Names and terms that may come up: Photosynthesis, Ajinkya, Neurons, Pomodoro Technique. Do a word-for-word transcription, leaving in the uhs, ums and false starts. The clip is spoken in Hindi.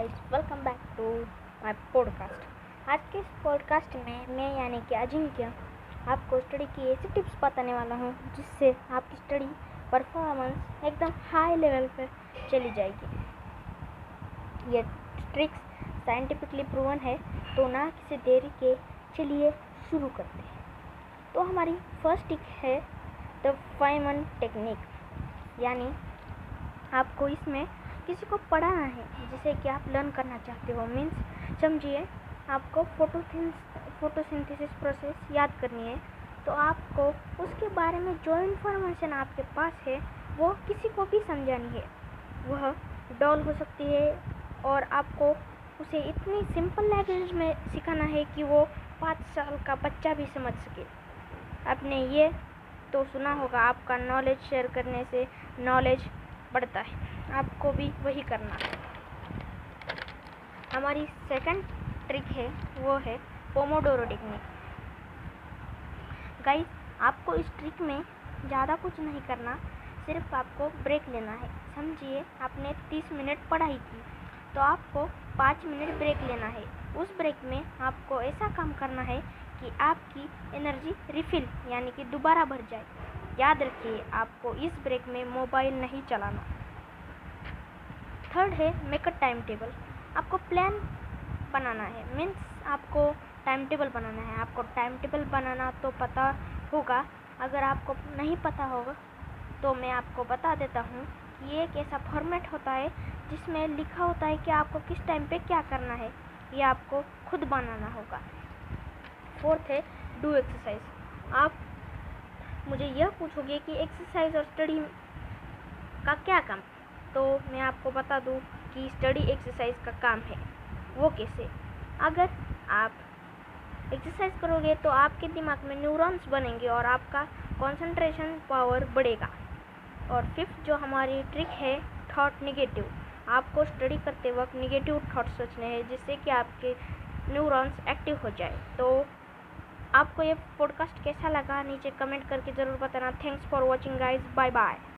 Guys, welcome back to my podcast. आज के इस पॉडकास्ट में मैं यानी कि अजिंक्य आपको स्टडी की ऐसी टिप्स बताने वाला हूं जिससे आपकी स्टडी परफॉर्मेंस एकदम हाई लेवल पर चली जाएगी। ये ट्रिक्स साइंटिफिकली प्रूवन है, तो ना किसी देरी के चलिए शुरू करते हैं। तो हमारी फर्स्ट टिप है द फाइमन टेक्निक, यानी आपको इसमें किसी को पढ़ाना है जिसे कि आप लर्न करना चाहते हो। मीन्स समझिए आपको फोटोसिंथेसिस प्रोसेस याद करनी है, तो आपको उसके बारे में जो इन्फॉर्मेशन आपके पास है वो किसी को भी समझानी है। वह डॉल हो सकती है और आपको उसे इतनी सिंपल लैंग्वेज में सिखाना है कि वो पाँच साल का बच्चा भी समझ सके। आपने ये तो सुना होगा, आपका नॉलेज शेयर करने से नॉलेज बढ़ता है, आपको भी वही करना है। हमारी सेकंड ट्रिक है वो है पोमोडोरो टेक्निक। गाइस, आपको इस ट्रिक में ज़्यादा कुछ नहीं करना, सिर्फ आपको ब्रेक लेना है। समझिए आपने तीस मिनट पढ़ाई की, तो आपको पाँच मिनट ब्रेक लेना है। उस ब्रेक में आपको ऐसा काम करना है कि आपकी एनर्जी रिफिल यानी कि दोबारा भर जाए। याद रखिए, आपको इस ब्रेक में मोबाइल नहीं चलाना। थर्ड है मेक अ टाइम टेबल। आपको प्लान बनाना है, मीन्स आपको टाइम टेबल बनाना है। आपको टाइम टेबल बनाना तो पता होगा, अगर आपको नहीं पता होगा तो मैं आपको बता देता हूँ कि ये एक ऐसा फॉर्मेट होता है जिसमें लिखा होता है कि आपको किस टाइम पे क्या करना है। ये आपको खुद बनाना होगा। फोर्थ है डू एक्सरसाइज। आप मुझे यह पूछोगे कि एक्सरसाइज और स्टडी का क्या काम, तो मैं आपको बता दूं कि स्टडी एक्सरसाइज का काम है। वो कैसे? अगर आप एक्सरसाइज करोगे तो आपके दिमाग में न्यूरॉन्स बनेंगे और आपका कंसंट्रेशन पावर बढ़ेगा। और फिफ्थ जो हमारी ट्रिक है थॉट नेगेटिव। आपको स्टडी करते वक्त नेगेटिव थॉट सोचने हैं जिससे कि आपके न्यूरॉन्स एक्टिव हो जाए। तो आपको ये पॉडकास्ट कैसा लगा नीचे कमेंट करके ज़रूर बताना। Thanks for watching guys, bye bye.